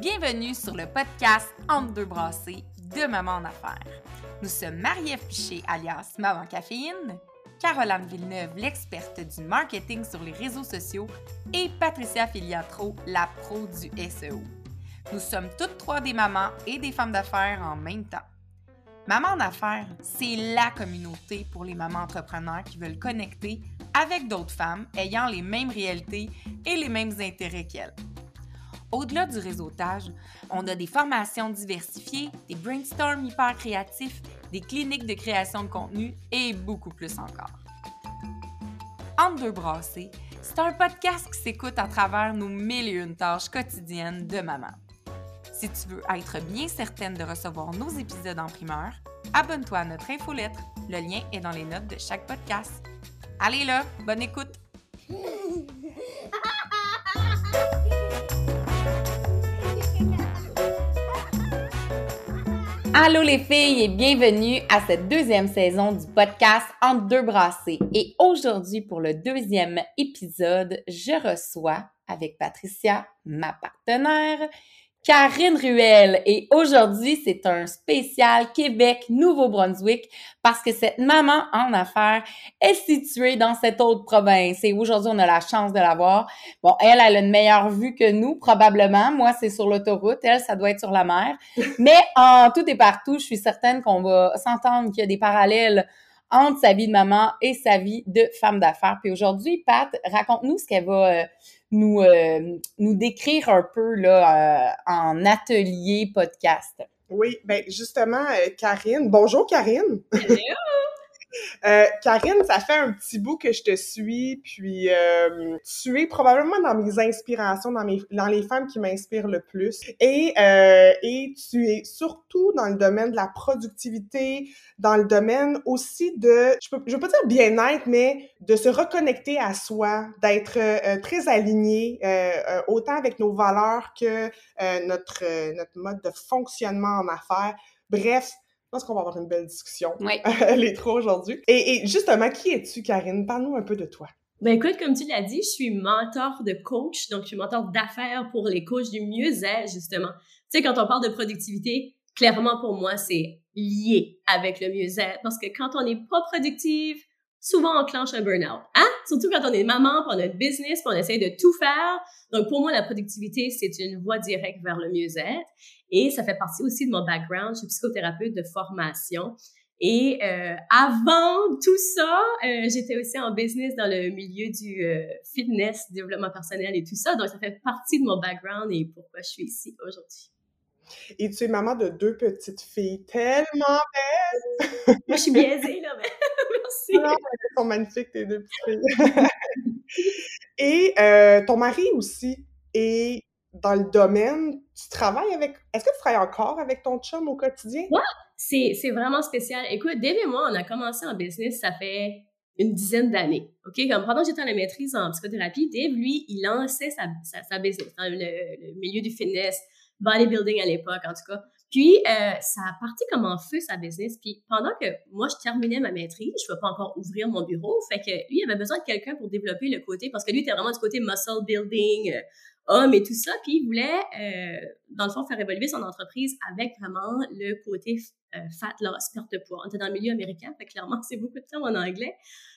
Bienvenue sur le podcast Entre deux brassées de Maman en affaires. Nous sommes Marie-Ève Piché, alias Maman Caféine, Caroline Villeneuve, l'experte du marketing sur les réseaux sociaux et Patricia Filiatro, la pro du SEO. Nous sommes toutes trois des mamans et des femmes d'affaires en même temps. Maman en affaires, c'est la communauté pour les mamans entrepreneurs qui veulent connecter avec d'autres femmes ayant les mêmes réalités et les mêmes intérêts qu'elles. Au-delà du réseautage, on a des formations diversifiées, des brainstorms hyper créatifs, des cliniques de création de contenu et beaucoup plus encore. Entre deux brassées, c'est un podcast qui s'écoute à travers nos 1001 tâches quotidiennes de maman. Si tu veux être bien certaine de recevoir nos épisodes en primeur, abonne-toi à notre infolettre. Le lien est dans les notes de chaque podcast. Allez là, bonne écoute! Allô les filles et bienvenue à cette deuxième saison du podcast Entre deux brassées. Et aujourd'hui, pour le deuxième épisode, je reçois avec Patricia, ma partenaire, Karine Ruel. Et aujourd'hui, c'est un spécial Québec-Nouveau-Brunswick parce que cette maman en affaires est située dans cette autre province. Et aujourd'hui, on a la chance de la voir. Bon, elle a une meilleure vue que nous, probablement. Moi, c'est sur l'autoroute. Elle, ça doit être sur la mer. Mais en tout et partout, je suis certaine qu'on va s'entendre qu'il y a des parallèles entre sa vie de maman et sa vie de femme d'affaires. Puis aujourd'hui, Pat, raconte-nous ce qu'elle va nous décrire un peu là, en atelier podcast. Oui, bien justement, Karine. Bonjour, Karine! Karine, ça fait un petit bout que je te suis, puis tu es probablement dans mes inspirations, dans les femmes qui m'inspirent le plus. Et tu es surtout dans le domaine de la productivité, dans le domaine aussi de, je veux pas dire bien-être, mais de se reconnecter à soi, d'être très aligné, autant avec nos valeurs que notre mode de fonctionnement en affaires. Bref, je pense qu'on va avoir une belle discussion, oui. Les trois aujourd'hui. Et justement, qui es-tu, Karine? Parle-nous un peu de toi. Ben écoute, comme tu l'as dit, je suis mentor de coach, donc je suis mentor d'affaires pour les coachs du mieux-être, justement. Tu sais, quand on parle de productivité, clairement pour moi, c'est lié avec le mieux-être, parce que quand on n'est pas productive, souvent on clenche un burn-out, hein? Surtout quand on est maman, puis on a un business, puis on essaie de tout faire. Donc pour moi, la productivité, c'est une voie directe vers le mieux-être. Et ça fait partie aussi de mon background. Je suis psychothérapeute de formation. Et avant tout ça, j'étais aussi en business dans le milieu du fitness, développement personnel et tout ça. Donc, ça fait partie de mon background et pourquoi je suis ici aujourd'hui. Et tu es maman de deux petites filles tellement belles! Moi, je suis biaisée, là, mais merci! Non, elles sont magnifiques, tes deux petites filles. Et ton mari aussi est dans le domaine, tu travailles avec... Est-ce que tu travailles encore avec ton chum au quotidien? Ouais, c'est vraiment spécial. Écoute, Dave et moi, on a commencé en business, ça fait une dizaine d'années. OK? Comme pendant que j'étais en maîtrise en psychothérapie, Dave, lui, il lançait sa business dans le milieu du fitness, bodybuilding à l'époque, en tout cas. Puis, ça a parti comme en feu, sa business. Puis, pendant que moi, je terminais ma maîtrise, je ne pouvais pas encore ouvrir mon bureau. Fait que lui, il avait besoin de quelqu'un pour développer le côté, parce que lui, il était vraiment du côté muscle building, hommes et tout ça, puis il voulait, dans le fond, faire évoluer son entreprise avec vraiment le côté fat loss, perte de poids. On était dans le milieu américain, fait clairement, c'est beaucoup de temps en anglais.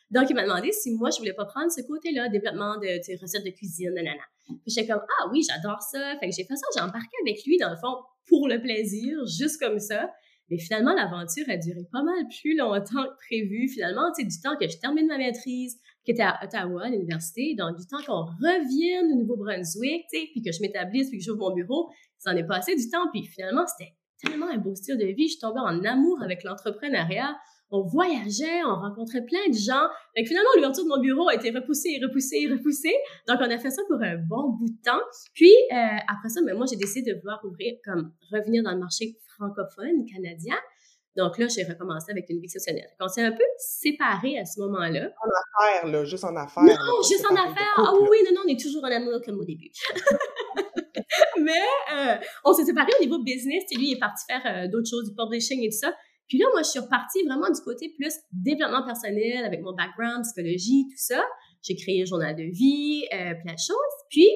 Donc, il m'a demandé si moi, je voulais pas prendre ce côté-là, développement de recettes de cuisine, nanana. Puis j'étais comme, ah oui, j'adore ça. Fait que j'ai fait ça, j'ai embarqué avec lui, dans le fond, pour le plaisir, juste comme ça. Mais finalement, l'aventure a duré pas mal plus longtemps que prévu. Finalement, tu sais, du temps que je termine ma maîtrise, qui était à Ottawa, à l'université, donc du temps qu'on revienne au Nouveau-Brunswick, tu sais, puis que je m'établisse, puis que j'ouvre mon bureau, ça en est passé du temps, puis finalement, c'était tellement un beau style de vie, je tombais en amour avec l'entrepreneuriat, on voyageait, on rencontrait plein de gens, donc finalement, l'ouverture de mon bureau a été repoussée, donc on a fait ça pour un bon bout de temps, puis après ça, mais moi, j'ai décidé de vouloir ouvrir, comme revenir dans le marché francophone, canadien. Donc là, j'ai recommencé avec une vie exceptionnelle. On s'est un peu séparés à ce moment-là. En affaires, là, juste en affaires. Non, là, juste en affaires. Ah oui, non, on est toujours en amour comme au début. Mais on s'est séparés au niveau business. Et lui, il est parti faire d'autres choses, du publishing et tout ça. Puis là, moi, je suis repartie vraiment du côté plus développement personnel avec mon background, psychologie, tout ça. J'ai créé un journal de vie, plein de choses. Puis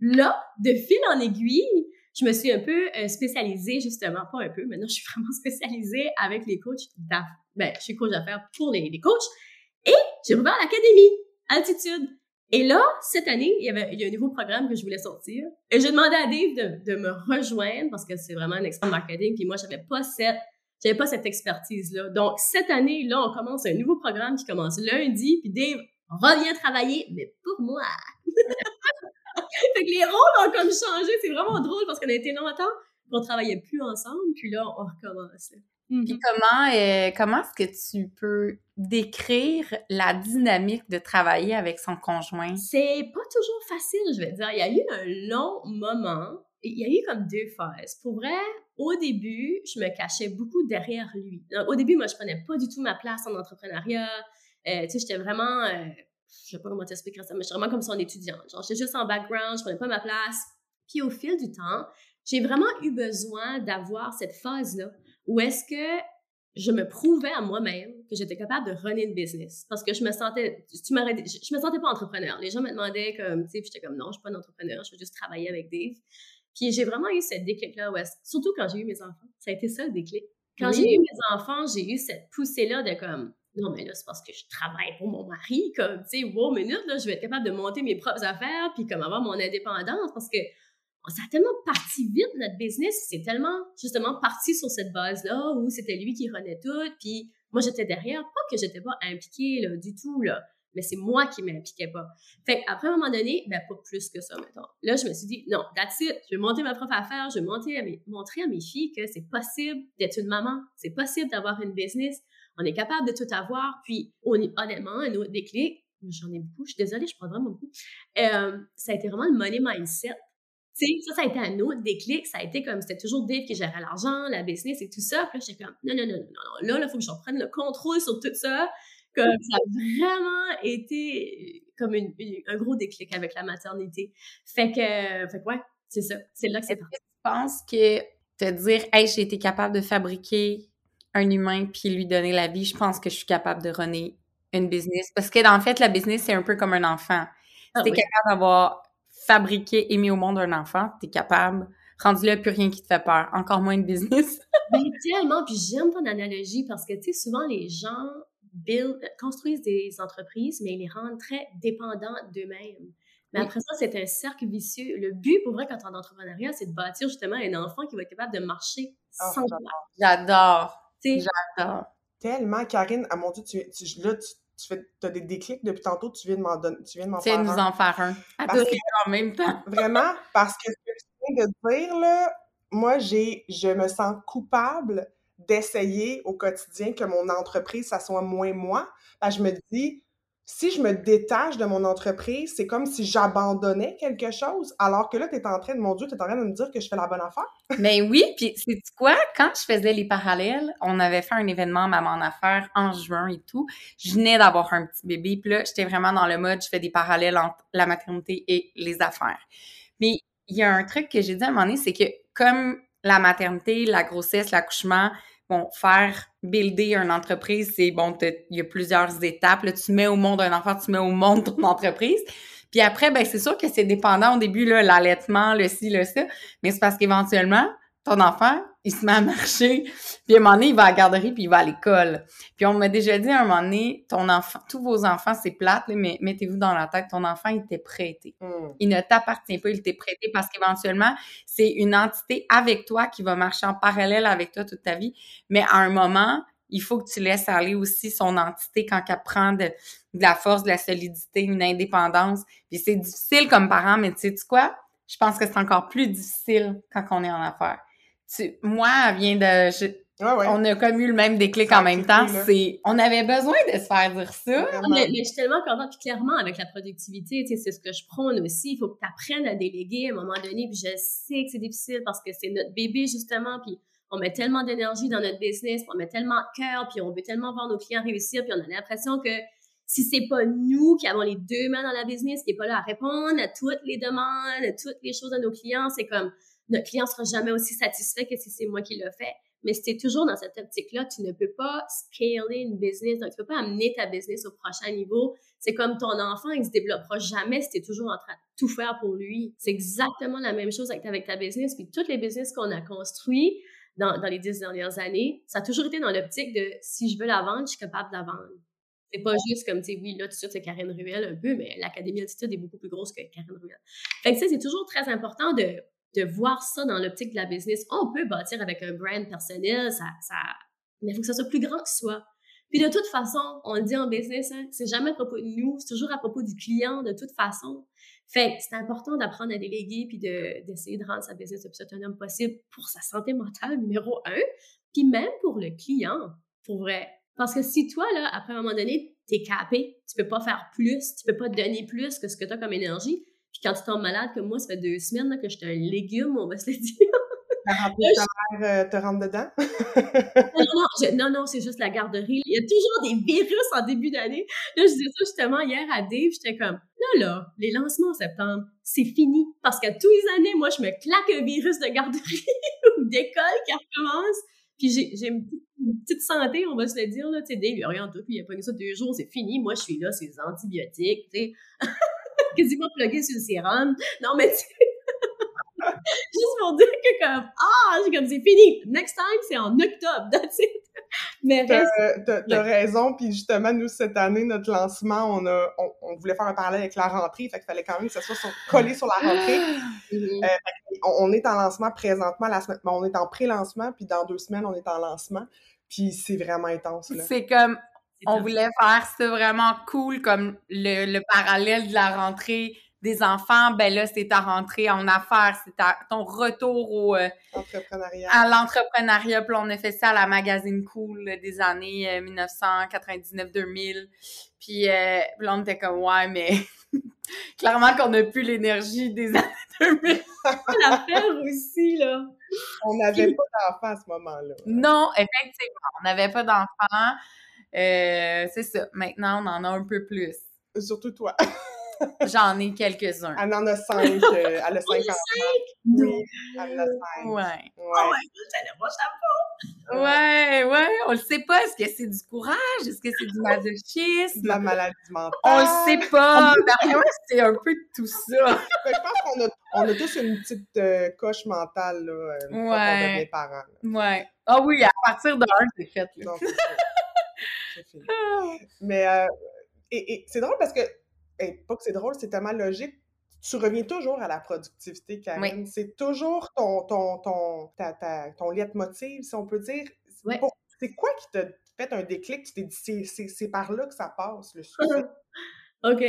là, de fil en aiguille, je me suis un peu spécialisée, justement, pas un peu, maintenant je suis vraiment spécialisée avec les coachs d'affaires. Ben, je suis coach d'affaires pour les coachs et j'ai ouvert l'Académie Altitude. Et là, cette année, il y a un nouveau programme que je voulais sortir et j'ai demandé à Dave de me rejoindre parce que c'est vraiment un expert marketing puis moi, j'avais pas cette expertise-là. Donc, cette année, là, on commence un nouveau programme qui commence lundi puis Dave revient travailler, mais pour moi. Fait que les rôles ont comme changé. C'est vraiment drôle parce qu'on a été longtemps qu'on travaillait plus ensemble, puis là, on recommence. Mm-hmm. Puis comment est-ce que tu peux décrire la dynamique de travailler avec son conjoint? C'est pas toujours facile, je vais dire. Il y a eu un long moment. Il y a eu comme deux phases. Pour vrai, au début, je me cachais beaucoup derrière lui. Donc, au début, moi, je prenais pas du tout ma place en entrepreneuriat. Tu sais, j'étais vraiment... je sais pas comment t'expliquer ça, mais je suis vraiment comme son étudiante. Genre, j'étais juste en background, je prenais pas ma place. Puis au fil du temps, j'ai vraiment eu besoin d'avoir cette phase-là où est-ce que je me prouvais à moi-même que j'étais capable de runner une business. Parce que je me sentais pas entrepreneur. Les gens me demandaient comme, tu sais, j'étais comme, non, je suis pas une entrepreneur, je veux juste travailler avec Dave. Puis j'ai vraiment eu ce déclic-là, ouais. Surtout quand j'ai eu mes enfants. Ça a été ça, le déclic. Quand j'ai eu mes enfants, j'ai eu cette poussée-là de comme, non, mais là, c'est parce que je travaille pour mon mari, comme, tu sais, wow, minute, là, je vais être capable de monter mes propres affaires, puis comme avoir mon indépendance, parce que ça a tellement parti vite, notre business, c'est tellement, justement, parti sur cette base-là, où c'était lui qui renait tout, puis moi, j'étais derrière, pas que j'étais pas impliquée, là, du tout, là, mais c'est moi qui m'impliquais pas. Fait qu'après, à un moment donné, ben, pas plus que ça, mettons. Là, je me suis dit, non, that's it, je vais monter ma propre affaire, je vais montrer à mes filles que c'est possible d'être une maman, c'est possible d'avoir une business. On est capable de tout avoir, puis honnêtement, un autre déclic, j'en ai beaucoup, je suis désolée, je prends vraiment beaucoup, ça a été vraiment le money mindset. Tu sais, ça a été un autre déclic, ça a été comme, c'était toujours Dave qui gérait l'argent, la business et tout ça, puis là, j'étais comme, non, là, il faut que je reprenne le contrôle sur tout ça, comme ça a vraiment été comme un gros déclic avec la maternité. Fait que ouais, c'est ça, c'est là que c'est parti. Je pense que te dire, hey, j'ai été capable de fabriquer un humain puis lui donner la vie, je pense que je suis capable de runner une business. Parce que, en fait, la business, c'est un peu comme un enfant. Si t'es capable d'avoir fabriqué et mis au monde un enfant, t'es capable, rendu là, plus rien qui te fait peur. Encore moins une business. Ben, tellement, puis j'aime ton analogie parce que, tu sais, souvent, les gens construisent des entreprises, mais ils les rendent très dépendants d'eux-mêmes. Mais après ça, c'est un cercle vicieux. Le but, pour vrai, quand t'es en entrepreneuriat, c'est de bâtir, justement, un enfant qui va être capable de marcher sans toi. J'adore! J'adore. Tellement, Karine, à mon Dieu, tu as des déclics depuis tantôt, tu viens de m'en faire un. À tous les deux en même temps. Vraiment, parce que ce que tu viens de dire, là, moi, je me sens coupable d'essayer au quotidien que mon entreprise, ça soit moins moi. Ben, je me dis, si je me détache de mon entreprise, c'est comme si j'abandonnais quelque chose, alors que là, t'es en train de me dire que je fais la bonne affaire. Ben oui, puis c'est quoi? Quand je faisais les parallèles, on avait fait un événement Maman en affaires en juin et tout, je venais d'avoir un petit bébé, puis là, j'étais vraiment dans le mode, je fais des parallèles entre la maternité et les affaires. Mais il y a un truc que j'ai dit à un moment donné, c'est que comme la maternité, la grossesse, l'accouchement... Bon, faire builder une entreprise, c'est bon, il y a plusieurs étapes. Là, tu mets au monde un enfant, tu mets au monde ton entreprise. Puis après, ben c'est sûr que c'est dépendant au début, là, l'allaitement, le ci, le ça. Mais c'est parce qu'éventuellement, ton enfant, il se met à marcher. Puis à un moment donné, il va à la garderie, puis il va à l'école. Puis on m'a déjà dit à un moment donné, ton enfant, tous vos enfants, c'est plate, là, mais mettez-vous dans la tête, ton enfant, il t'est prêté. Il ne t'appartient pas, il t'est prêté parce qu'éventuellement, c'est une entité avec toi qui va marcher en parallèle avec toi toute ta vie. Mais à un moment, il faut que tu laisses aller aussi son entité quand qu'elle prend de la force, de la solidité, une indépendance. Puis c'est difficile comme parent, mais sais-tu quoi? Je pense que c'est encore plus difficile quand on est en affaires. Moi, elle vient de... Ouais. On a comme eu le même déclic en même temps. On avait besoin de se faire dire ça. Non, mais je suis tellement contente. Puis clairement, avec la productivité, c'est ce que je prône aussi. Il faut que tu apprennes à déléguer à un moment donné. Puis je sais que c'est difficile parce que c'est notre bébé, justement. Puis on met tellement d'énergie dans notre business. On met tellement de cœur. Puis on veut tellement voir nos clients réussir. Puis on a l'impression que si c'est pas nous qui avons les deux mains dans la business, qui n'est pas là à répondre à toutes les demandes, à toutes les choses de nos clients, c'est comme... Notre client ne sera jamais aussi satisfait que si c'est moi qui le fais. Mais c'est toujours dans cette optique-là, tu ne peux pas scaler une business, donc tu peux pas amener ta business au prochain niveau. C'est comme ton enfant, il se développera jamais si tu es toujours en train de tout faire pour lui. C'est exactement la même chose avec ta business, puis toutes les business qu'on a construites dans les 10 dernières années, ça a toujours été dans l'optique de si je veux la vendre, je suis capable de la vendre. C'est pas juste comme, tu sais, oui, là, tout de suite, c'est Karine Ruel un peu, mais l'Académie Altitude est beaucoup plus grosse que Karine Ruel. Fait que ça, c'est toujours très important de voir ça dans l'optique de la business. On peut bâtir avec un brand personnel, mais il faut que ça soit plus grand que soi. Puis de toute façon, on le dit en business, hein, c'est jamais à propos de nous, c'est toujours à propos du client, de toute façon. Fait que c'est important d'apprendre à déléguer puis d'essayer de rendre sa business le plus autonome possible pour sa santé mentale, numéro 1, puis même pour le client, pour vrai. Parce que si toi, là, après un moment donné, t'es capé, tu peux pas faire plus, tu peux pas te donner plus que ce que t'as comme énergie, puis quand tu tombes malade, comme moi, ça fait 2 semaines là, que j'étais un légume, on va se le dire. Te rentre dedans? Non, c'est juste la garderie. Il y a toujours des virus en début d'année. Là, je disais ça justement hier à Dave, j'étais comme, là, les lancements en septembre, c'est fini. Parce qu'à tous les années, moi, je me claque un virus de garderie ou d'école qui recommence. Puis j'ai une petite santé, on va se le dire, là, tu sais, Dave, il n'y a rien en tout, puis il n'y a pas que ça 2 jours, c'est fini. Moi, je suis là, c'est les antibiotiques, tu sais. Quasiment plugué sur le sérum. Non, mais tu sais, juste pour dire que comme, c'est fini. Next time, c'est en octobre, that's it. Mais t'as raison, puis justement, nous, cette année, notre lancement, on voulait faire un parallèle avec la rentrée, fait qu'il fallait quand même que ça soit collé sur la rentrée. On est en lancement présentement, on est en pré-lancement, puis dans 2 semaines, on est en lancement, puis c'est vraiment intense, là. C'est comme, on voulait faire ça vraiment cool, comme le parallèle de la rentrée des enfants, ben là, c'est ta rentrée en affaires, c'est ton retour à l'entrepreneuriat. Puis on a fait ça à la magazine Cool des années 1999-2000. Puis là, on était comme, ouais, mais clairement qu'on n'a plus l'énergie des années 2000. L'affaire aussi, là. On n'avait pas d'enfants à ce moment-là. Non, effectivement, on n'avait pas d'enfants. C'est ça, maintenant, on en a un peu plus. Surtout toi. J'en ai quelques-uns. Elle en a 5. Elle a 5 enfants. Oui, elle a 5. Ouais. Oh my God, j'allais voir chapeau. Ouais. On le sait pas. Est-ce que c'est du courage? Est-ce que c'est du masochisme? De la maladie mentale? On le sait pas. D'ailleurs, c'est un peu tout ça. Je pense qu'on a tous une petite coche mentale, là, quand on devient parents. Ouais. Ah oui, à partir de 1, c'est fait. Là. Non, c'est fini. Mais c'est drôle parce que pas que c'est drôle, c'est tellement logique. Tu reviens toujours à la productivité, Karine. Oui. C'est toujours ton leitmotiv, si on peut dire. Oui. C'est quoi qui t'a fait un déclic? Tu t'es dit, c'est par là que ça passe, le succès. OK.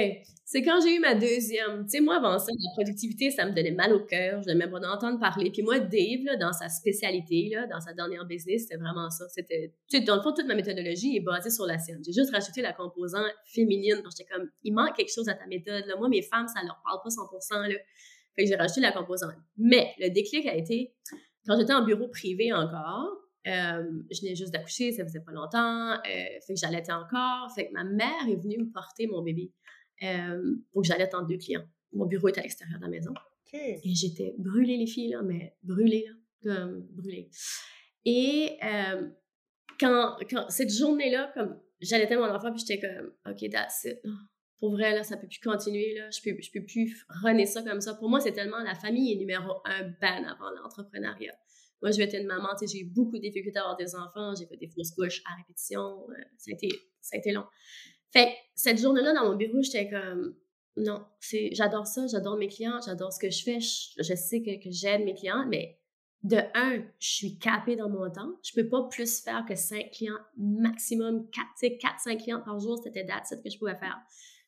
C'est quand j'ai eu ma 2e. Tu sais, moi, avant ça, la productivité, ça me donnait mal au cœur. Je n'aimais pas d'entendre parler. Puis moi, Dave, là, dans sa spécialité, là, dans sa dernière business, c'était vraiment ça. C'était, tu sais, dans le fond, toute ma méthodologie est basée sur la sienne. J'ai juste rajouté la composante féminine. Donc, j'étais comme, il manque quelque chose à ta méthode, là. Moi, mes femmes, ça leur parle pas 100%, là. Fait que j'ai rajouté la composante. Mais le déclic a été, quand j'étais en bureau privé encore, je venais juste d'accoucher, ça faisait pas longtemps, fait que j'allaitais encore, fait que ma mère est venue me porter mon bébé pour que j'allaite en 2 clients. Mon bureau était à l'extérieur de la maison. Okay. Et j'étais brûlée, les filles, là, mais brûlée, là, comme brûlée. Et quand cette journée-là, comme j'allaitais mon enfant, puis j'étais comme, OK, that's it. Pour vrai, là, ça peut plus continuer, là. Je peux plus runner ça comme ça. Pour moi, c'est tellement la famille est numéro 1 ban avant l'entrepreneuriat. Moi, je vais être une maman, tu sais, j'ai eu beaucoup de difficultés à avoir des enfants, j'ai fait des fausses couches à répétition, ça a été long. Fait que cette journée-là, dans mon bureau, j'étais comme, non, j'adore ça, j'adore mes clients, j'adore ce que je fais, je sais que j'aide mes clients, mais de 1, je suis capée dans mon temps, je peux pas plus faire que 5 clients maximum, 4-5 clients par jour, c'était that's it que je pouvais faire.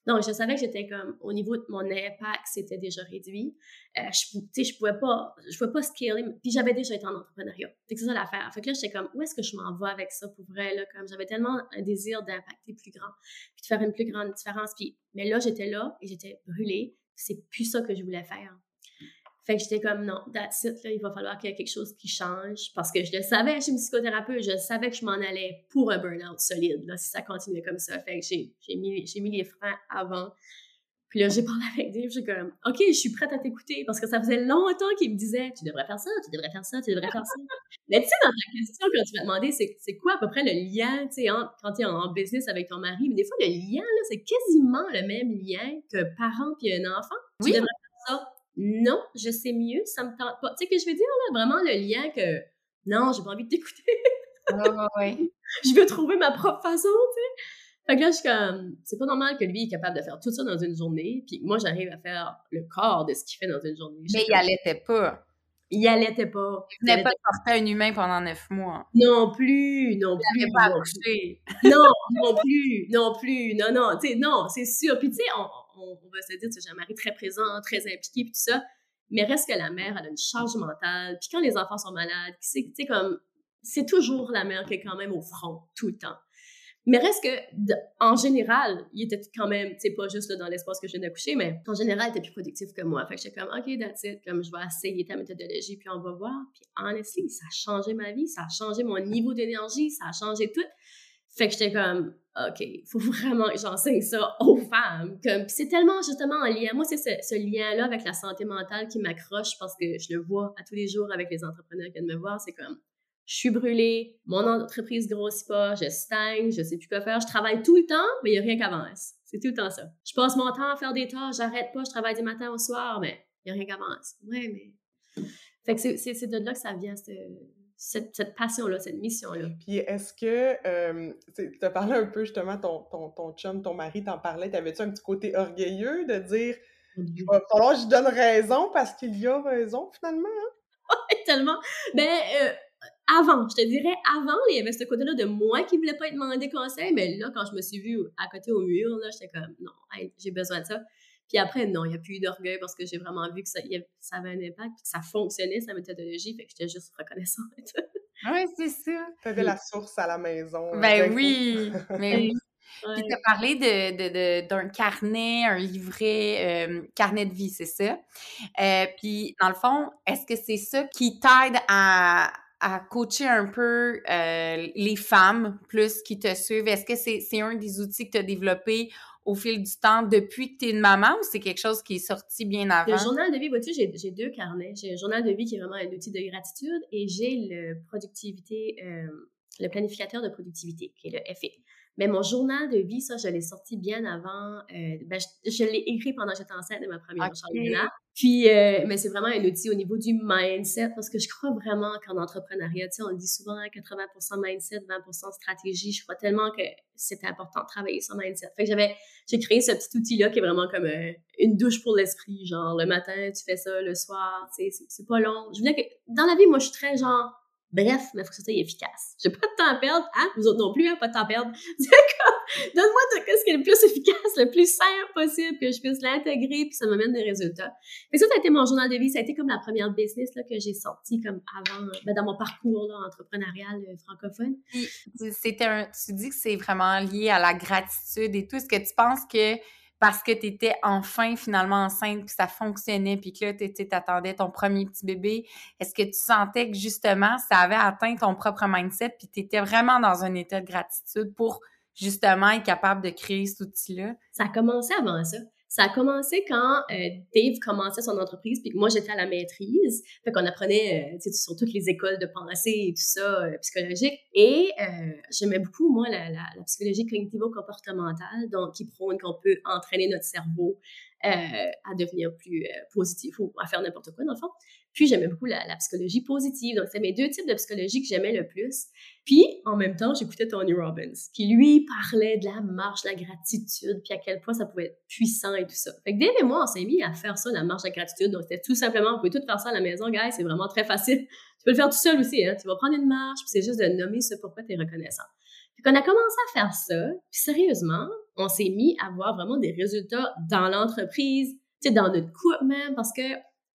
Donc, je savais que j'étais comme, au niveau de mon impact, c'était déjà réduit. Je pouvais pas scaler, puis j'avais déjà été en entrepreneuriat. Fait que c'est ça l'affaire. Fait que là, j'étais comme, où est-ce que je m'en vais avec ça pour vrai, là? Comme, j'avais tellement un désir d'impacter plus grand, puis de faire une plus grande différence. Puis, mais là, j'étais là, et j'étais brûlée, c'est plus ça que je voulais faire. Fait que j'étais comme, non, that's it, là, il va falloir qu'il y ait quelque chose qui change, parce que je le savais, chez une psychothérapeute, je savais que je m'en allais pour un burn-out solide, là, si ça continuait comme ça. Fait que j'ai mis les freins avant. Puis là, j'ai parlé avec Dave, j'ai comme, OK, je suis prête à t'écouter, parce que ça faisait longtemps qu'il me disait, tu devrais faire ça, tu devrais faire ça, tu devrais faire ça. Mais tu sais, dans ta question, quand tu m'as demandé, c'est quoi à peu près le lien, tu sais, quand tu es en business avec ton mari, mais des fois, le lien, là, c'est quasiment le même lien qu'un parent puis un enfant. Oui. Tu devrais faire ça. Non, je sais mieux, ça me tente pas. Tu sais, que je veux dire, là, vraiment le lien que, non, j'ai pas envie de t'écouter. Oh, ouais. Je veux trouver ma propre façon, tu sais. Fait que là, je suis comme, c'est pas normal que lui est capable de faire tout ça dans une journée, puis moi, j'arrive à faire le quart de ce qu'il fait dans une journée. Mais il allaitait pas. Il allaitait pas. Il n'avait pas porté un humain pendant 9 mois. Non plus, non plus. Il n'avait pas accouché. Non, non plus, non plus, non, non, tu sais, non, c'est sûr. Puis tu sais, on va se dire, tu sais, j'ai un mari très présent, très impliqué, puis tout ça, mais reste que la mère, elle a une charge mentale, puis quand les enfants sont malades, tu sais, comme, c'est toujours la mère qui est quand même au front, tout le temps. Mais reste que, en général, il était quand même, tu sais, pas juste là, dans l'espace que je viens d'accoucher, mais en général, il était plus productif que moi. Fait que j'étais comme, OK, that's it, comme je vais essayer ta méthodologie, puis on va voir. Puis, honestly, ça a changé ma vie, ça a changé mon niveau d'énergie, ça a changé tout. Fait que j'étais comme, OK, il faut vraiment que j'enseigne ça aux femmes. Comme, c'est tellement, justement, en lien. Moi, c'est ce lien-là avec la santé mentale qui m'accroche parce que je le vois à tous les jours avec les entrepreneurs qui viennent me voir. C'est comme, je suis brûlée, mon entreprise grossit pas, je stagne, je sais plus quoi faire, je travaille tout le temps, mais il n'y a rien qui avance. C'est tout le temps ça. Je passe mon temps à faire des tâches, j'arrête pas, je travaille du matin au soir, mais il n'y a rien qui avance. Ouais, mais... Fait que c'est de là que ça vient, cette passion-là, cette mission-là. Puis est-ce que... tu as parlé un peu, justement, ton chum, ton mari t'en parlait, t'avais-tu un petit côté orgueilleux de dire « Il va falloir que je donne raison parce qu'il y a raison, finalement, hein? » Ouais, tellement! Ben... Avant, je te dirais, avant, il y avait ce côté-là de moi qui ne voulais pas être demander conseil, mais là, quand je me suis vue à côté au mur, là, j'étais comme, non, hey, j'ai besoin de ça. Puis après, non, il n'y a plus eu d'orgueil parce que j'ai vraiment vu que ça avait un impact et que ça fonctionnait, sa méthodologie, fait que j'étais juste reconnaissante. Oui, c'est ça. Tu avais la source à la maison. Ben oui, mais oui. Puis tu as parlé d'un carnet, un livret, carnet de vie, c'est ça. Puis dans le fond, est-ce que c'est ça qui t'aide à coacher un peu les femmes plus qui te suivent? Est-ce que c'est un des outils que tu as développé au fil du temps depuis que tu es une maman ou c'est quelque chose qui est sorti bien avant? Le journal de vie, vois-tu, j'ai 2 carnets. J'ai un journal de vie qui est vraiment un outil de gratitude et j'ai le planificateur de productivité qui est le EFIC. Mais mon journal de vie, ça, je l'ai sorti bien avant. Je l'ai écrit pendant que j'étais enceinte de ma première championnat. Puis, mais c'est vraiment un outil au niveau du mindset parce que je crois vraiment qu'en entrepreneuriat, tu sais, on le dit souvent, 80% mindset, 20% stratégie. Je crois tellement que c'était important de travailler sur mindset. Fait que j'ai créé ce petit outil-là qui est vraiment comme une douche pour l'esprit. Genre, le matin, tu fais ça, le soir, tu sais, c'est pas long. Je voulais que, dans la vie, moi, je suis très genre, bref, mais il faut que ça soit efficace. J'ai pas de temps à perdre, hein? Vous autres non plus, hein? Pas de temps à perdre. C'est comme, donne-moi ce qui est le plus efficace, le plus simple possible, que je puisse l'intégrer, puis ça m'amène des résultats. Et ça a été mon journal de vie. Ça a été comme la première business là, que j'ai sortie comme avant, dans mon parcours là, entrepreneurial francophone. Puis, tu dis que c'est vraiment lié à la gratitude et tout. Est-ce que tu penses que parce que tu étais enfin finalement enceinte, que ça fonctionnait, puis que là, tu attendais ton premier petit bébé, est-ce que tu sentais que justement, ça avait atteint ton propre mindset, puis tu étais vraiment dans un état de gratitude pour justement être capable de créer cet outil-là? Ça a commencé avant ça. Ça a commencé quand Dave commençait son entreprise, puis moi, j'étais à la maîtrise. Fait qu'on apprenait sur toutes les écoles de pensée et tout ça, psychologique. Et j'aimais beaucoup, moi, la psychologie cognitivo-comportementale, donc qui prône qu'on peut entraîner notre cerveau à devenir plus positif ou à faire n'importe quoi, dans le fond. Puis, j'aimais beaucoup la psychologie positive. Donc, c'est mes 2 types de psychologie que j'aimais le plus. Puis, en même temps, j'écoutais Tony Robbins, qui, lui, parlait de la marche, de la gratitude, puis à quel point ça pouvait être puissant et tout ça. Fait que Dave et moi, on s'est mis à faire ça, la marche de la gratitude. Donc, c'était tout simplement, vous pouvez tout faire ça à la maison, guys, c'est vraiment très facile. Tu peux le faire tout seul aussi, hein. Tu vas prendre une marche, puis c'est juste de nommer ce pourquoi tu es reconnaissant. Fait qu'on a commencé à faire ça, puis sérieusement, on s'est mis à avoir vraiment des résultats dans l'entreprise, tu sais, dans notre couple même, parce que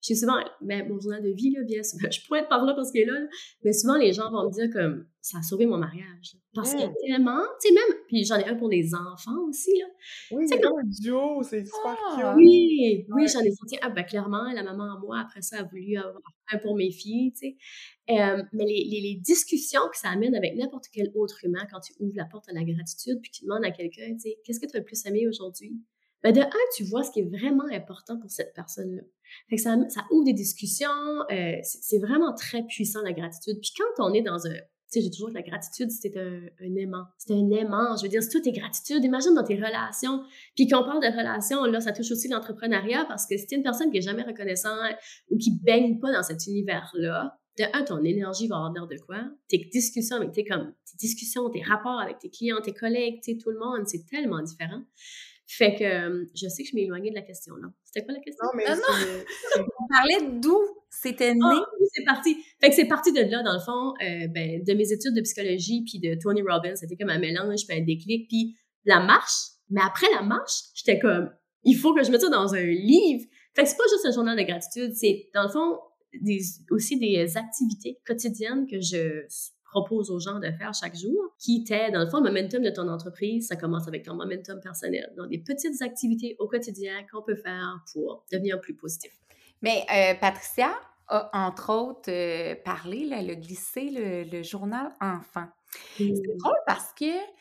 j'ai souvent, ben, mon journal de vie, là, bien sûr, je pourrais être par là parce qu'il est là, mais souvent, les gens vont me dire comme, ça a sauvé mon mariage. Parce que tellement, tu sais, même, puis j'en ai un pour les enfants aussi, là. Oui, c'est un duo, c'est super cute. Oui, oui, j'en ai senti un, ben, clairement, la maman à moi, après ça, a voulu avoir un pour mes filles, tu sais. Mais les discussions que ça amène avec n'importe quel autre humain quand tu ouvres la porte à la gratitude puis que tu demandes à quelqu'un, tu sais, qu'est-ce que tu as le plus aimé aujourd'hui? ben de un, tu vois ce qui est vraiment important pour cette personne-là. Fait que ça ouvre des discussions, c'est vraiment très puissant la gratitude. Puis quand on est dans un... Tu sais, j'ai toujours que la gratitude, c'est un aimant. C'est un aimant. Je veux dire, si tout est gratitude, imagine dans tes relations. Puis quand on parle de relations, là, ça touche aussi l'entrepreneuriat parce que si t'es une personne qui est jamais reconnaissante ou qui baigne pas dans cet univers-là, de un, ton énergie va avoir l'air de quoi? Tes discussions, tes rapports avec tes clients, tes collègues, tu sais, tout le monde, c'est tellement différent. Fait que je sais que je m'ai éloignée de la question, là. C'était quoi la question? Non, mais non. On parlait d'où c'était né. Oh, oui, c'est parti. Fait que c'est parti de là, dans le fond, de mes études de psychologie puis de Tony Robbins. C'était comme un mélange, puis un déclic, puis la marche. Mais après la marche, j'étais comme, il faut que je mette ça dans un livre. Fait que c'est pas juste un journal de gratitude, c'est, dans le fond, aussi des activités quotidiennes que je propose aux gens de faire chaque jour, qui t'aident, dans le fond, le momentum de ton entreprise, ça commence avec ton momentum personnel. Donc, des petites activités au quotidien qu'on peut faire pour devenir plus positif. Mais Patricia a, entre autres, parlé, là, elle a glissé le journal enfant. Mmh. C'est drôle parce que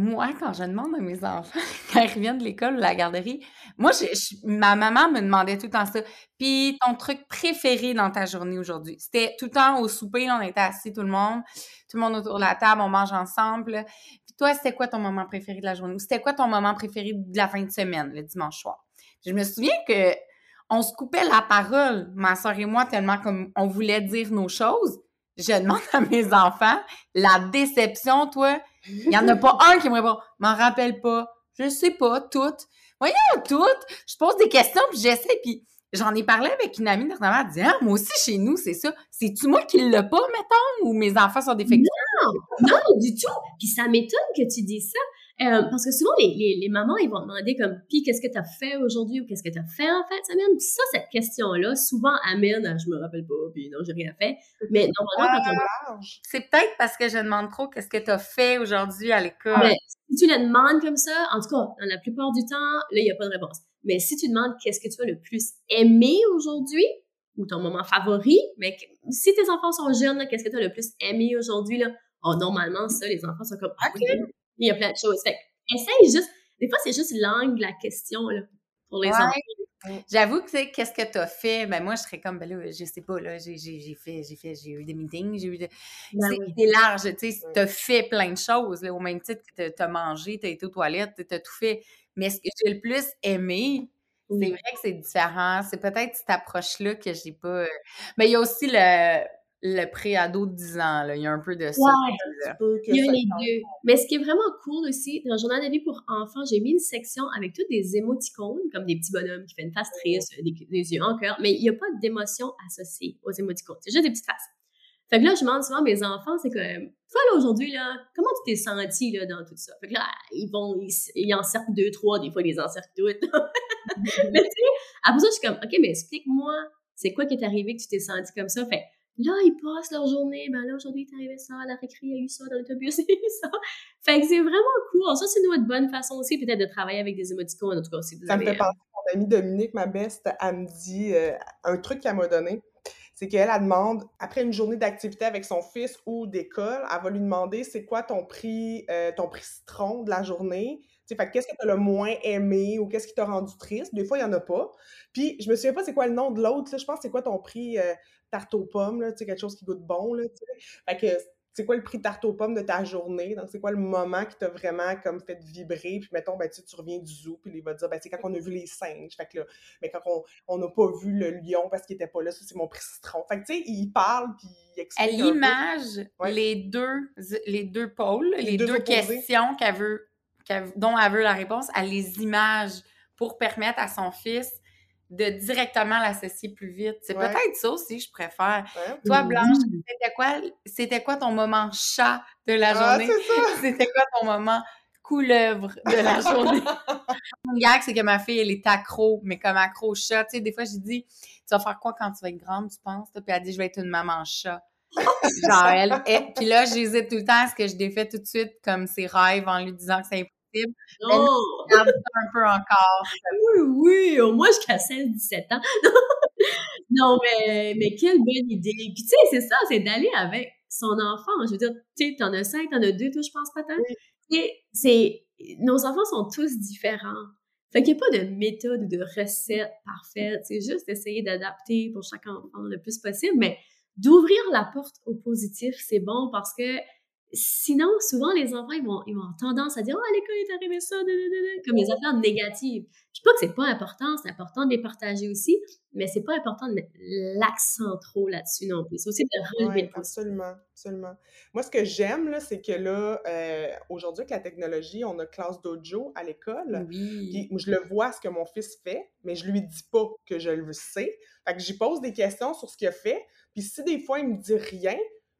moi, quand je demande à mes enfants, quand ils reviennent de l'école ou de la garderie, moi, ma maman me demandait tout le temps ça. Puis, ton truc préféré dans ta journée aujourd'hui? C'était tout le temps au souper, là, on était assis tout le monde autour de la table, on mange ensemble. Là. Puis toi, c'était quoi ton moment préféré de la journée? Ou c'était quoi ton moment préféré de la fin de semaine, le dimanche soir? Je me souviens qu'on se coupait la parole, ma soeur et moi, tellement comme on voulait dire nos choses. Je demande à mes enfants la déception, toi. Il n'y en a pas un qui me répond. « M'en rappelle pas. Je sais pas. Toutes. Voyons, toutes. Je pose des questions, puis j'essaie. » Puis j'en ai parlé avec une amie dernièrement. Elle dit « Ah, moi aussi, chez nous, c'est ça. C'est-tu moi qui l'ai pas, mettons, ou mes enfants sont défectueux? » Non, du tout. Puis ça m'étonne que tu dis ça. Parce que souvent, les mamans, ils vont demander comme « Puis, qu'est-ce que tu as fait aujourd'hui? » ou « Qu'est-ce que tu as fait en fait? » Puis ça, cette question-là, souvent amène à « Je me rappelle pas, puis non, j'ai rien fait. » Mais normalement, quand on... C'est peut-être parce que je demande trop « Qu'est-ce que tu as fait aujourd'hui à l'école? » Si tu la demandes comme ça, en tout cas, dans la plupart du temps, là, il n'y a pas de réponse. Mais si tu demandes « Qu'est-ce que tu as le plus aimé aujourd'hui? » ou ton moment favori, mais si tes enfants sont jeunes, là, « Qu'est-ce que tu as le plus aimé aujourd'hui? » Oh, normalement, ça, les enfants sont comme « OK! » Il y a plein de choses. Fait que, essaye juste... Des fois, c'est juste l'angle de la question, là, pour les enfants. J'avoue que, tu sais, qu'est-ce que t'as fait? Ben moi, je serais comme, ben là, je sais pas, là, j'ai fait, j'ai eu des meetings, j'ai eu de... Ben oui. C'est large, tu sais, t'as fait plein de choses, là, au même titre que t'as mangé, t'as été aux toilettes, t'as tout fait. Mais ce que j'ai le plus aimé, oui, c'est vrai que c'est différent. C'est peut-être cette approche-là que j'ai pas... Mais il y a aussi le pré-ado de 10 ans, là. Il y a un peu de ça. Ouais, il y a les deux. Mais ce qui est vraiment cool aussi, dans le journal de vie pour enfants, j'ai mis une section avec toutes des émoticônes, comme des petits bonhommes qui font une face triste, des yeux en cœur, mais il n'y a pas d'émotion associée aux émoticônes. C'est juste des petites faces. Fait que là, je demande souvent à mes enfants, c'est comme, toi, là, aujourd'hui, là, comment tu t'es senti, là, dans tout ça? Fait que là, ils encerclent 2, 3, des fois, ils les encerclent toutes. Mais tu sais, après ça, je suis comme, OK, mais explique-moi, c'est quoi qui est arrivé que tu t'es senti comme ça? Fait là, ils passent leur journée. Ben là, aujourd'hui, il est arrivé ça. La récré, il y a eu ça. Dans l'autobus, il y a eu ça. Fait que c'est vraiment cool. Ça, c'est une bonne façon aussi, peut-être, de travailler avec des émoticônes. En tout cas, ça me fait penser à mon amie Dominique, ma best, elle me dit un truc qu'elle m'a donné. C'est qu'elle, elle demande, après une journée d'activité avec son fils ou d'école, elle va lui demander c'est quoi ton prix citron de la journée. T'sais, fait qu'est-ce que t'as le moins aimé ou qu'est-ce qui t'a rendu triste? Des fois, il n'y en a pas. Puis, je me souviens pas c'est quoi le nom de l'autre. Là, je pense c'est quoi ton prix tarte aux pommes, là, quelque chose qui goûte bon. Là, fait que c'est quoi le prix tarte aux pommes de ta journée? Donc, c'est quoi le moment qui t'a vraiment comme fait vibrer? Puis, mettons, ben, tu reviens du zoo, puis il va te dire, ben, c'est quand on a vu les singes. Fait que là, mais quand on n'a pas vu le lion parce qu'il n'était pas là, ça, c'est mon prix citron. Fait que, tu sais, il parle, puis il explique. Elle image les deux pôles, les deux questions qu'elle veut, dont elle veut la réponse, elle les image pour permettre à son fils de directement l'associer plus vite. C'est peut-être ça aussi que je préfère. Ouais. Toi, Blanche, c'était quoi ton moment chat de la journée? C'était quoi ton moment couleuvre de la journée? Mon gag, c'est que ma fille, elle est accro, mais comme accro au chat. Tu sais, des fois, je dis, tu vas faire quoi quand tu vas être grande, tu penses? Puis elle dit, je vais être une maman chat. Genre, puis là, j'hésite tout le temps à ce que je défais tout de suite comme ses rêves en lui disant que c'est impossible. Oh! Mais regarde ça un peu encore. Oui, au moins jusqu'à 16-17 ans. Non, mais quelle bonne idée. Puis tu sais, c'est ça, c'est d'aller avec son enfant. Je veux dire, tu sais, t'en as 5, t'en as 2, toi, je pense, pas tant. Oui. Et nos enfants sont tous différents. Fait qu'il n'y a pas de méthode ou de recette parfaite, c'est juste essayer d'adapter pour chaque enfant le plus possible, mais d'ouvrir la porte au positif, c'est bon parce que sinon, souvent, les enfants, ils vont tendance à dire « Ah, oh, à l'école, il est arrivé ça, comme les affaires négatives. » Je ne dis pas que c'est pas important, c'est important de les partager aussi, mais c'est pas important de mettre l'accent trop là-dessus non plus. C'est aussi de relever le positif. Absolument, absolument. Moi, ce que j'aime, là, c'est que là, aujourd'hui, avec la technologie, on a classe dojo à l'école. Oui. Puis, je le vois, ce que mon fils fait, mais je lui dis pas que je le sais. Fait que j'y pose des questions sur ce qu'il a fait, puis si des fois, il me dit rien,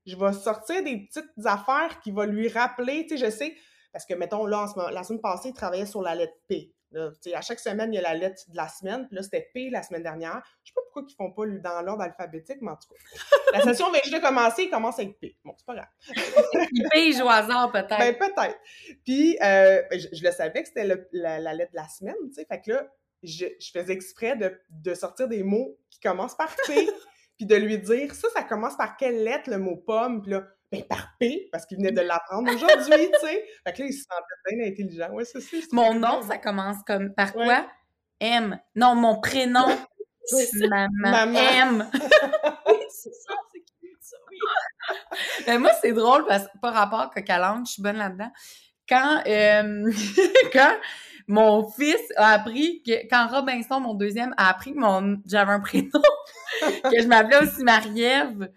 je vais sortir des petites affaires qui vont lui rappeler, tu sais, je sais, parce que, mettons, là, en ce moment, la semaine passée, il travaillait sur la lettre P. Là, tu sais, à chaque semaine, il y a la lettre de la semaine, puis là, c'était P la semaine dernière. Je sais pas pourquoi ils font pas dans l'ordre alphabétique, mais en tout cas, la session vient juste de commencer, il commence avec P. Bon, c'est pas grave. P, joue au hasard, peut-être. Ben, peut-être. Puis, je le savais que c'était la lettre de la semaine, tu sais, fait que là, je faisais exprès de sortir des mots qui commencent par P. Puis de lui dire, ça commence par quelle lettre, le mot pomme? Puis là, ben par P, parce qu'il venait de l'apprendre aujourd'hui, tu sais. Fait que là, il se sentait bien intelligent. Ouais, c'est mon nom, ça commence comme par quoi? M. Non, mon prénom. Maman. M. Oui, c'est ça, c'est cute, ça, oui. Ben moi, c'est drôle, parce que par rapport à Coca-Langue, je suis bonne là-dedans. Quand mon fils a appris, quand Robinson, mon deuxième, a appris que j'avais un prénom, que je m'appelais aussi Marie-Ève,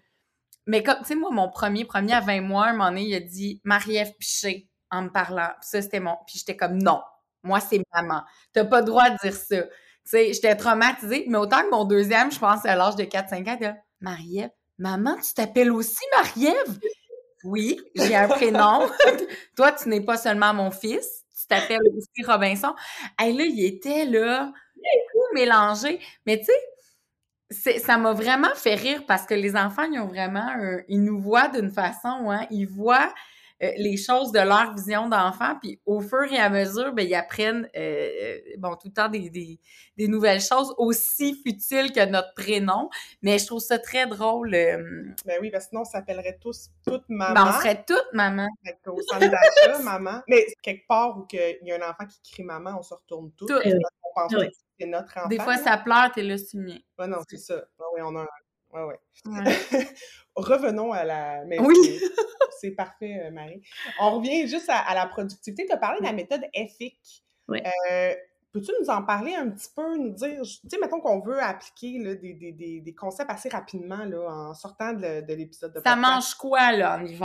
mais comme, tu sais, moi, mon premier à 20 mois, un moment donné, il a dit Marie-Ève Piché en me parlant. Puis ça, c'était mon... Puis j'étais comme, non, moi, c'est maman. T'as pas le droit de dire ça. Tu sais, j'étais traumatisée, mais autant que mon deuxième, je pense, à l'âge de 4-5 ans, là, Marie-Ève, maman, tu t'appelles aussi Marie-Ève? Oui, j'ai un prénom. Toi, tu n'es pas seulement mon fils, tu t'appelles aussi Robinson. Hey, là, il était là, tout mélangé. Mais tu sais, ça m'a vraiment fait rire parce que les enfants, ils ont vraiment... ils nous voient d'une façon, hein? Ils voient les choses de leur vision d'enfant, puis au fur et à mesure, ben ils apprennent tout le temps des nouvelles choses aussi futiles que notre prénom. Mais je trouve ça très drôle. Ben oui, parce que sinon, on s'appellerait tous toutes maman. Ben, on serait toutes maman. Fait qu'au centre d'achat, maman. Mais quelque part où il y a un enfant qui crie maman, on se retourne tous. On pense que c'est notre enfant. Des fois, ça pleure, t'es là, c'est mien. Ben non, c'est ça. Ben oui, on a un... Ouais. Revenons à la... Mais oui! C'est parfait, Marie. On revient juste à la productivité. Tu as parlé de la méthode EFIC. Oui. Peux-tu nous en parler un petit peu, nous dire... Tu sais, mettons qu'on veut appliquer là, des concepts assez rapidement là, en sortant de l'épisode de podcast. Ça mange quoi, là, en hiver?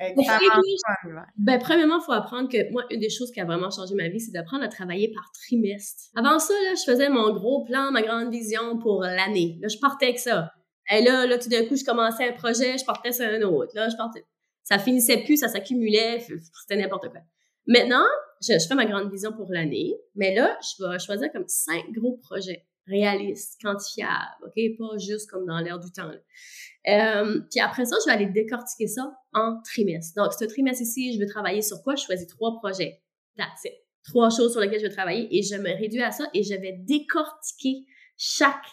Ça mange quoi, en hiver? Ben, premièrement, il faut apprendre que... Moi, une des choses qui a vraiment changé ma vie, c'est d'apprendre à travailler par trimestre. Avant ça, là, je faisais mon gros plan, ma grande vision pour l'année. Là, je partais avec ça. Et là, tout d'un coup, je commençais un projet, je partais sur un autre. Là, je partais... Ça finissait plus, ça s'accumulait, c'était n'importe quoi. Maintenant, je fais ma grande vision pour l'année, mais là, je vais choisir comme 5 gros projets réalistes, quantifiables, OK? Pas juste comme dans l'air du temps. Puis après ça, je vais aller décortiquer ça en trimestre. Donc, ce trimestre ici, je veux travailler sur quoi? Je choisis 3 projets. That's it. 3 choses sur lesquelles je veux travailler et je me réduis à ça et je vais décortiquer chaque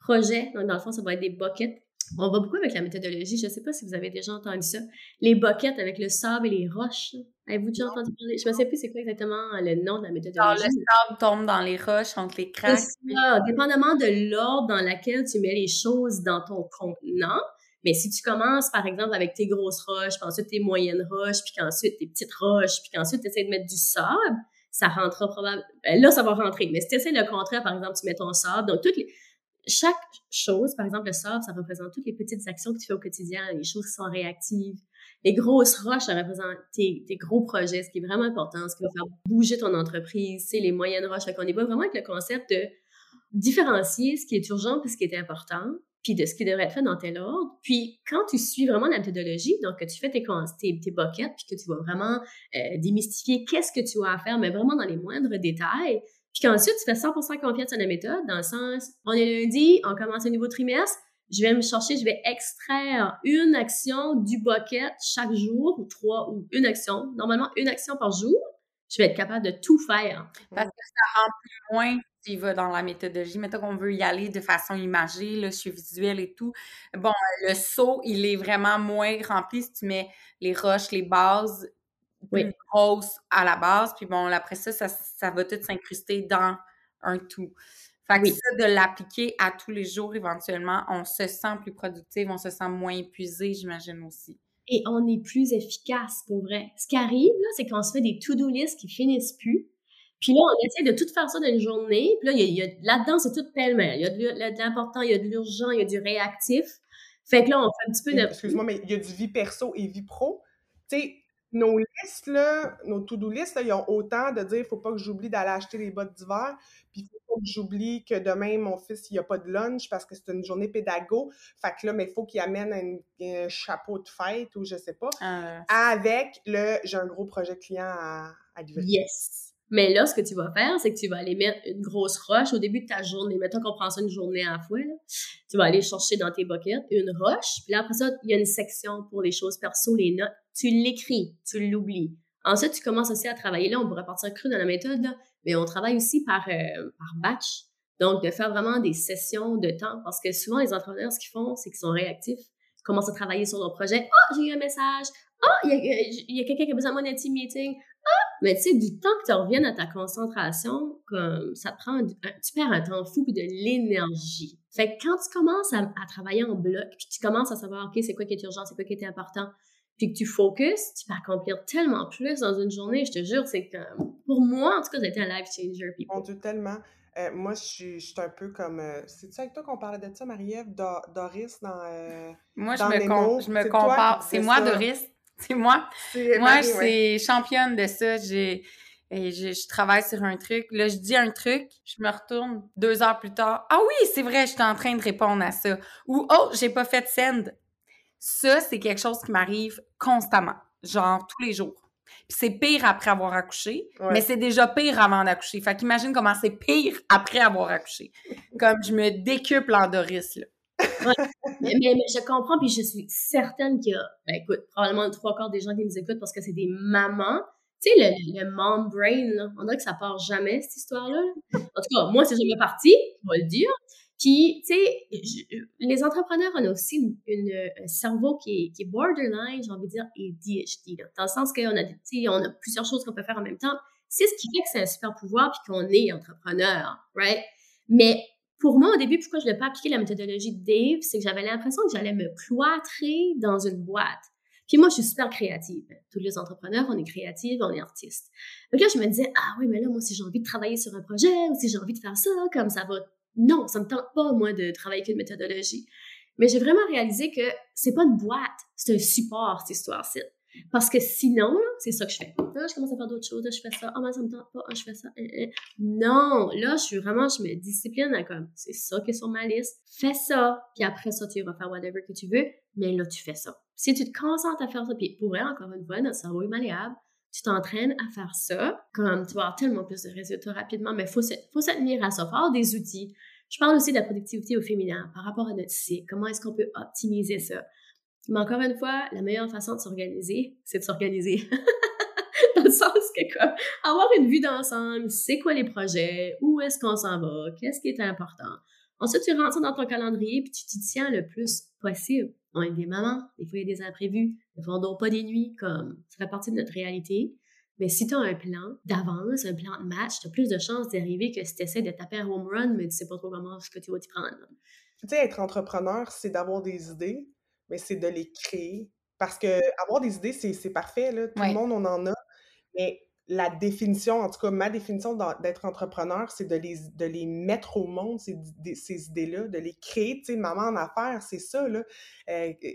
projet. Donc, dans le fond, ça va être des buckets. On va beaucoup avec la méthodologie. Je ne sais pas si vous avez déjà entendu ça. Les buckets avec le sable et les roches. Avez-vous déjà entendu parler? Je ne sais plus c'est quoi exactement le nom de la méthodologie. Alors, le sable tombe dans les roches, entre les cracks. C'est ça. Dépendamment de l'ordre dans lequel tu mets les choses dans ton contenant. Mais si tu commences, par exemple, avec tes grosses roches, puis ensuite tes moyennes roches, puis qu'ensuite tes petites roches, puis qu'ensuite tu essaies de mettre du sable, ça rentrera probablement... Là, ça va rentrer. Mais si tu essaies le contraire, par exemple, tu mets ton sable. Donc, toutes les... Chaque chose, par exemple, le sable, ça représente toutes les petites actions que tu fais au quotidien, les choses qui sont réactives. Les grosses roches, ça représente tes gros projets, ce qui est vraiment important, ce qui va faire bouger ton entreprise, c'est les moyennes roches. Fait qu'on est pas vraiment avec le concept de différencier ce qui est urgent puis ce qui est important, puis de ce qui devrait être fait dans tel ordre. Puis, quand tu suis vraiment la méthodologie, donc que tu fais tes buckets, puis que tu vas vraiment démystifier qu'est-ce que tu as à faire, mais vraiment dans les moindres détails, puis qu'ensuite, tu fais 100% confiance à la méthode, dans le sens, on est lundi, on commence un nouveau trimestre, je vais extraire une action du bucket chaque jour, ou 3, ou une action, normalement une action par jour, je vais être capable de tout faire. Parce que ça rend plus loin s'il va dans la méthodologie. Mettons qu'on veut y aller de façon imagée, là, je suis visuelle et tout. Bon, le saut, il est vraiment moins rempli si tu mets les roches, les bases, plus grosse à la base, puis bon, après ça, ça va tout s'incruster dans un tout. Fait que ça, de l'appliquer à tous les jours, éventuellement, on se sent plus productive, on se sent moins épuisé, j'imagine aussi. Et on est plus efficace, pour vrai. Ce qui arrive, là, c'est qu'on se fait des to-do lists qui finissent plus. Puis là, on essaie de tout faire ça d'une journée. Puis là, là-dedans, c'est tout pêle-mêle. Il y a de l'important, il y a de l'urgent, il y a du réactif. Fait que là, on fait un petit peu de... Excuse-moi, mais il y a du vie perso et vie pro. Tu sais, nos listes, là, nos to-do listes, là, ils ont autant de dire « il faut pas que j'oublie d'aller acheter les bottes d'hiver », puis il faut pas que j'oublie que demain, mon fils, il n'y a pas de lunch parce que c'est une journée pédago. Fait que là, mais il faut qu'il amène un chapeau de fête ou je sais pas. Avec le « j'ai un gros projet client à livrer ». Yes! Mais là, ce que tu vas faire, c'est que tu vas aller mettre une grosse roche au début de ta journée. Mettons qu'on prend ça une journée à la fois, là. Tu vas aller chercher dans tes buckets une roche. Puis là, après ça, il y a une section pour les choses perso, les notes. Tu l'écris, tu l'oublies. Ensuite, tu commences aussi à travailler. Là, on pourrait partir cru dans la méthode, là, mais on travaille aussi par batch. Donc, de faire vraiment des sessions de temps. Parce que souvent, les entrepreneurs, ce qu'ils font, c'est qu'ils sont réactifs. Ils commencent à travailler sur leur projet. « Ah, j'ai eu un message. Ah, il y a quelqu'un qui a besoin de moi dans un team meeting. » Mais tu sais, du temps que tu reviennes à ta concentration, comme ça te prend, tu perds un temps fou puis de l'énergie. Fait que quand tu commences à travailler en bloc, puis tu commences à savoir, OK, c'est quoi qui est urgent, c'est quoi qui est important, puis que tu focuses, tu peux accomplir tellement plus dans une journée, je te jure, c'est que pour moi, en tout cas, ça a été un life changer. People. Mon Dieu, tellement. Moi, je suis un peu comme... c'est-tu avec toi qu'on parlait de ça, Marie-Ève, Doris, dans moi, dans je me compare. C'est moi, ça. Doris. C'est moi. Je suis championne de ça. Je travaille sur un truc. Là, je dis un truc, je me retourne 2 heures plus tard. Ah oui, c'est vrai, j'étais en train de répondre à ça. Ou oh, j'ai pas fait send. Ça, c'est quelque chose qui m'arrive constamment, genre tous les jours. Puis c'est pire après avoir accouché, mais c'est déjà pire avant d'accoucher. Fait qu'imagine comment c'est pire après avoir accouché. Comme je me décuple en Doris, là. Ouais. Mais je comprends, puis je suis certaine qu'il y a, probablement 3/4 des gens qui nous écoutent parce que c'est des mamans. Tu sais, le mom brain, là, on dirait que ça part jamais, cette histoire-là. En tout cas, moi, c'est jamais parti, je vais le dire. Puis, tu sais, les entrepreneurs, on a aussi un cerveau qui est borderline, j'ai envie de dire, et ADHD, là, dans le sens qu'on a, on a plusieurs choses qu'on peut faire en même temps. C'est ce qui fait que c'est un super pouvoir, puis qu'on est entrepreneur, right? Mais pour moi, au début, pourquoi je n'ai pas appliqué la méthodologie de Dave, c'est que j'avais l'impression que j'allais me cloîtrer dans une boîte. Puis moi, je suis super créative. Tous les entrepreneurs, on est créatifs, on est artistes. Donc là, je me disais, ah oui, mais là, moi, si j'ai envie de travailler sur un projet ou si j'ai envie de faire ça, comme ça va... Non, ça ne me tente pas, moi, de travailler avec une méthodologie. Mais j'ai vraiment réalisé que c'est pas une boîte, c'est un support, cette histoire-ci. Parce que sinon, là, c'est ça que je fais. Là, je commence à faire d'autres choses, là, je fais ça. Ah, mais ça me tente pas, ah, je fais ça. Non, là, je me discipline à comme, c'est ça qui est sur ma liste. Fais ça, puis après ça, tu vas faire whatever que tu veux, mais là, tu fais ça. Si tu te concentres à faire ça, puis pour vrai, encore une fois, notre cerveau est malléable, tu t'entraînes à faire ça, comme tu vas avoir tellement plus de résultats rapidement, mais il faut se tenir à ça, faire des outils. Je parle aussi de la productivité au féminin par rapport à notre cycle. Comment est-ce qu'on peut optimiser ça? Mais encore une fois, la meilleure façon de s'organiser, c'est de s'organiser. Dans le sens que, comme, avoir une vue d'ensemble, c'est quoi les projets, où est-ce qu'on s'en va, qu'est-ce qui est important. Ensuite, tu rentres ça dans ton calendrier puis tu t'y tiens le plus possible. On est des mamans, des fois il y a des imprévus, des fois on ne dort pas des nuits, comme, ça fait partie de notre réalité. Mais si tu as un plan d'avance, un plan de match, tu as plus de chances d'y arriver que si tu essaies de taper un home run, mais tu ne sais pas trop comment ce que tu vas t'y prendre. Tu sais, être entrepreneur, c'est d'avoir des idées, mais c'est de les créer. Parce que avoir des idées, c'est parfait, là. Tout le monde, on en a. Mais la définition, en tout cas, ma définition d'être entrepreneur, c'est de les mettre au monde, ces idées-là, de les créer. Tu sais, Maman en affaires, c'est ça, là.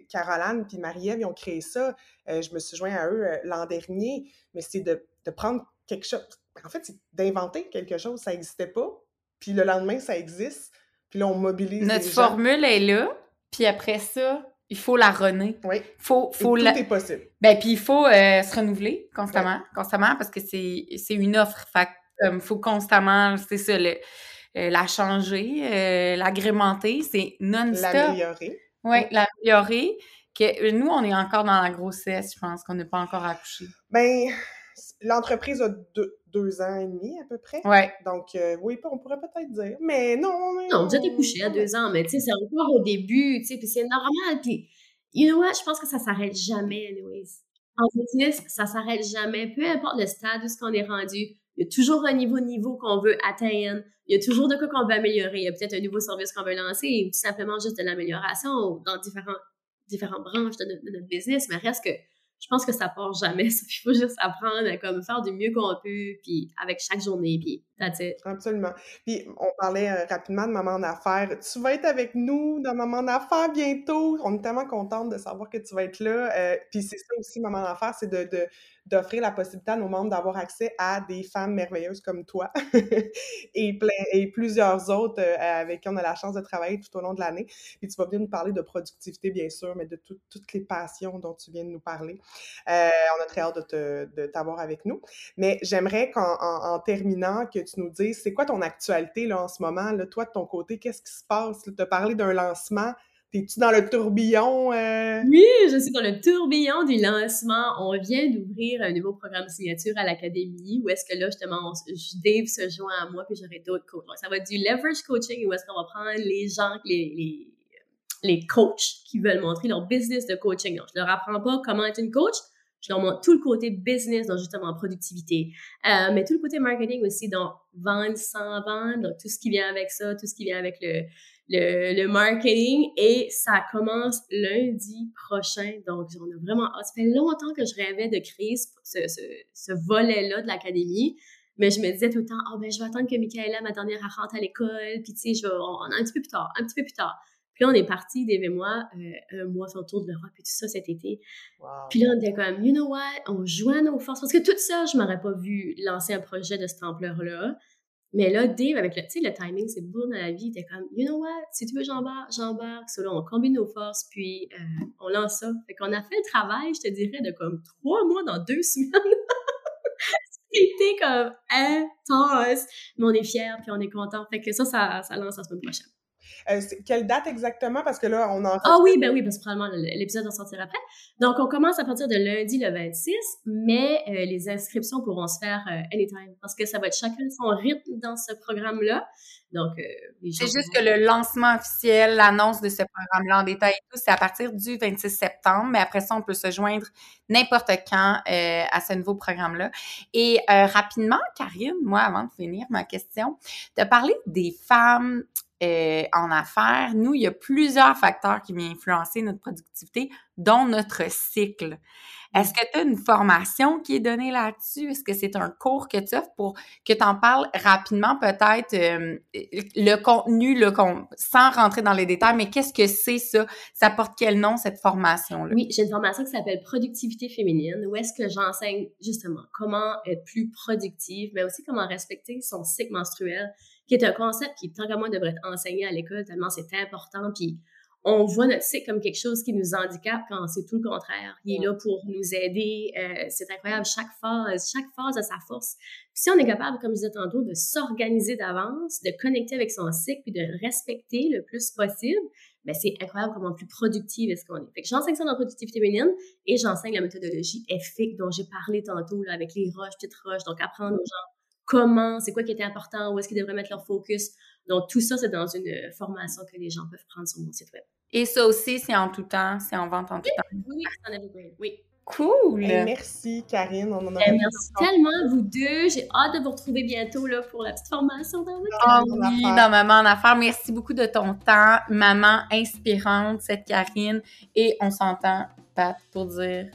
Caroline puis Marie-Ève, ils ont créé ça. Je me suis joint à eux l'an dernier. Mais c'est de prendre quelque chose. En fait, c'est d'inventer quelque chose. Ça n'existait pas. Puis le lendemain, ça existe. Puis là, on mobilise les gens. Notre formule est là. Puis après ça... Il faut la runner. Oui. Tout est possible. Ben, puis il faut se renouveler constamment, parce que c'est une offre. Fait que, faut constamment, c'est ça, la changer, l'agrémenter, c'est non-stop. L'améliorer. Oui, l'améliorer. Que, nous, on est encore dans la grossesse, je pense, qu'on n'est pas encore accouché. Ben, l'entreprise a 2 ans et demi, à peu près. Ouais. Donc, oui, on pourrait peut-être dire, mais non... Non, vous êtes accouché à 2 ans, mais tu sais, c'est encore au début, tu sais, puis c'est normal. Puis, you know what, je pense que ça s'arrête jamais, anyways. En business, ça s'arrête jamais, peu importe le stade où est-ce qu'on est rendu. Il y a toujours un niveau qu'on veut atteindre. Il y a toujours de quoi qu'on veut améliorer. Il y a peut-être un nouveau service qu'on veut lancer ou tout simplement juste de l'amélioration dans différentes branches de notre business. Mais reste que je pense que ça part jamais. Il faut juste apprendre à comme faire du mieux qu'on peut, puis avec chaque journée, puis that's it. Absolument. Puis on parlait rapidement de Maman en affaires. Tu vas être avec nous dans Maman en affaires bientôt. On est tellement contente de savoir que tu vas être là. Puis c'est ça aussi, Maman en affaires, c'est d'offrir la possibilité à nos membres d'avoir accès à des femmes merveilleuses comme toi et plusieurs autres avec qui on a la chance de travailler tout au long de l'année. Puis tu vas venir nous parler de productivité, bien sûr, mais de toutes les passions dont tu viens de nous parler. On a très hâte de t'avoir avec nous. Mais j'aimerais qu'en terminant, que tu nous dises, c'est quoi ton actualité là, en ce moment? Là, toi, de ton côté, qu'est-ce qui se passe? Tu as parlé d'un lancement. T'es-tu dans le tourbillon? Oui, je suis dans le tourbillon du lancement. On vient d'ouvrir un nouveau programme signature à l'Académie où est-ce que là, justement, Dave se joint à moi puis j'aurai d'autres coachs. Donc, ça va être du leverage coaching où est-ce qu'on va prendre les gens, les coachs qui veulent montrer leur business de coaching. Donc, je leur apprends pas comment être une coach. Je leur montre tout le côté business, donc justement productivité. Mais tout le côté marketing aussi, donc vendre sans vendre, donc tout ce qui vient avec ça, tout ce qui vient avec le marketing. Et ça commence lundi prochain. Donc, on a vraiment hâte. Ça fait longtemps que je rêvais de créer ce volet-là de l'Académie. Mais je me disais tout le temps, « Ah, oh, ben je vais attendre que Michaela, ma dernière, rentre à l'école. » Puis, tu sais, on a un petit peu plus tard. Puis là, on est parti, Dave et moi, un mois sur le tour de l'Europe, puis tout ça cet été. Wow. Puis là, on était comme, you know what, on joint nos forces. Parce que toute seule, je ne m'aurais pas vu lancer un projet de cette ampleur-là. Mais là, Dave, avec le timing, c'est bon dans la vie, il était comme, you know what, si tu veux, j'embarque. So, là, on combine nos forces, puis on lance ça. Fait qu'on a fait le travail, je te dirais, de comme 3 mois dans 2 semaines. C'était comme intense. Mais on est fiers, puis on est contents. Fait que ça lance la semaine prochaine. Quelle date exactement? Parce que là, on en... Ah oui, parce que probablement l'épisode va sortir après. Donc, on commence à partir de lundi le 26, mais les inscriptions pourront se faire anytime, parce que ça va être chacun son rythme dans ce programme-là. Donc, c'est juste que le lancement officiel, l'annonce de ce programme-là en détail et tout, c'est à partir du 26 septembre, mais après ça, on peut se joindre n'importe quand à ce nouveau programme-là. Et rapidement, Karine, moi, avant de finir ma question, tu as parlé des femmes... en affaires, nous, il y a plusieurs facteurs qui viennent influencer notre productivité, dont notre cycle. Est-ce que tu as une formation qui est donnée là-dessus? Est-ce que c'est un cours que tu offres pour que tu en parles rapidement, peut-être, le contenu, sans rentrer dans les détails, mais qu'est-ce que c'est ça? Ça porte quel nom, cette formation-là? Oui, j'ai une formation qui s'appelle Productivité féminine, où est-ce que j'enseigne justement comment être plus productive, mais aussi comment respecter son cycle menstruel, qui est un concept qui, tant qu'à moi, devrait être enseigné à l'école, tellement c'est important. Puis on voit notre cycle comme quelque chose qui nous handicape quand c'est tout le contraire. Il est là pour nous aider. C'est incroyable. Chaque phase a sa force. Puis si on est capable, comme je disais tantôt, de s'organiser d'avance, de connecter avec son cycle puis de le respecter le plus possible, bien, c'est incroyable comment plus productive est-ce qu'on est. Fait que j'enseigne ça dans la productivité féminine et j'enseigne la méthodologie EFIC dont j'ai parlé tantôt là, avec les roches, petites roches, donc apprendre aux gens comment, c'est quoi qui était important, où est-ce qu'ils devraient mettre leur focus. Donc, tout ça, c'est dans une formation que les gens peuvent prendre sur mon site web. Et ça aussi, c'est en tout temps, c'est en vente en tout temps. Oui, c'est en avril, oui. Cool! Hey, merci, Karine. On en a merci tellement, vous deux. J'ai hâte de vous retrouver bientôt là, pour la petite formation dans votre oui, dans Maman en affaires. Merci beaucoup de ton temps. Maman inspirante, cette Karine. Et on s'entend, Pat, pour dire...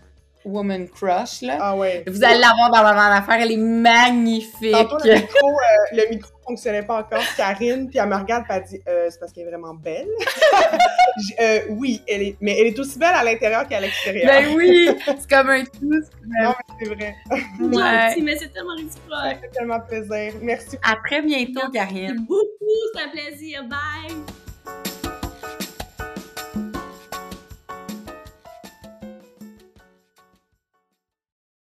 Woman Crush, là. Ah ouais. Vous allez l'avoir dans Maman en affaires, elle est magnifique. Tantôt, le micro fonctionnait pas encore, Karine, puis elle me regarde et elle dit « c'est parce qu'elle est vraiment belle? » Oui, mais elle est aussi belle à l'intérieur qu'à l'extérieur. Ben oui, c'est comme un tout. Non, mais c'est vrai. Ouais. Mais c'est tellement ridicule. Ça fait tellement plaisir. Merci. À très bientôt, Karine. Merci beaucoup, c'est un plaisir. Bye!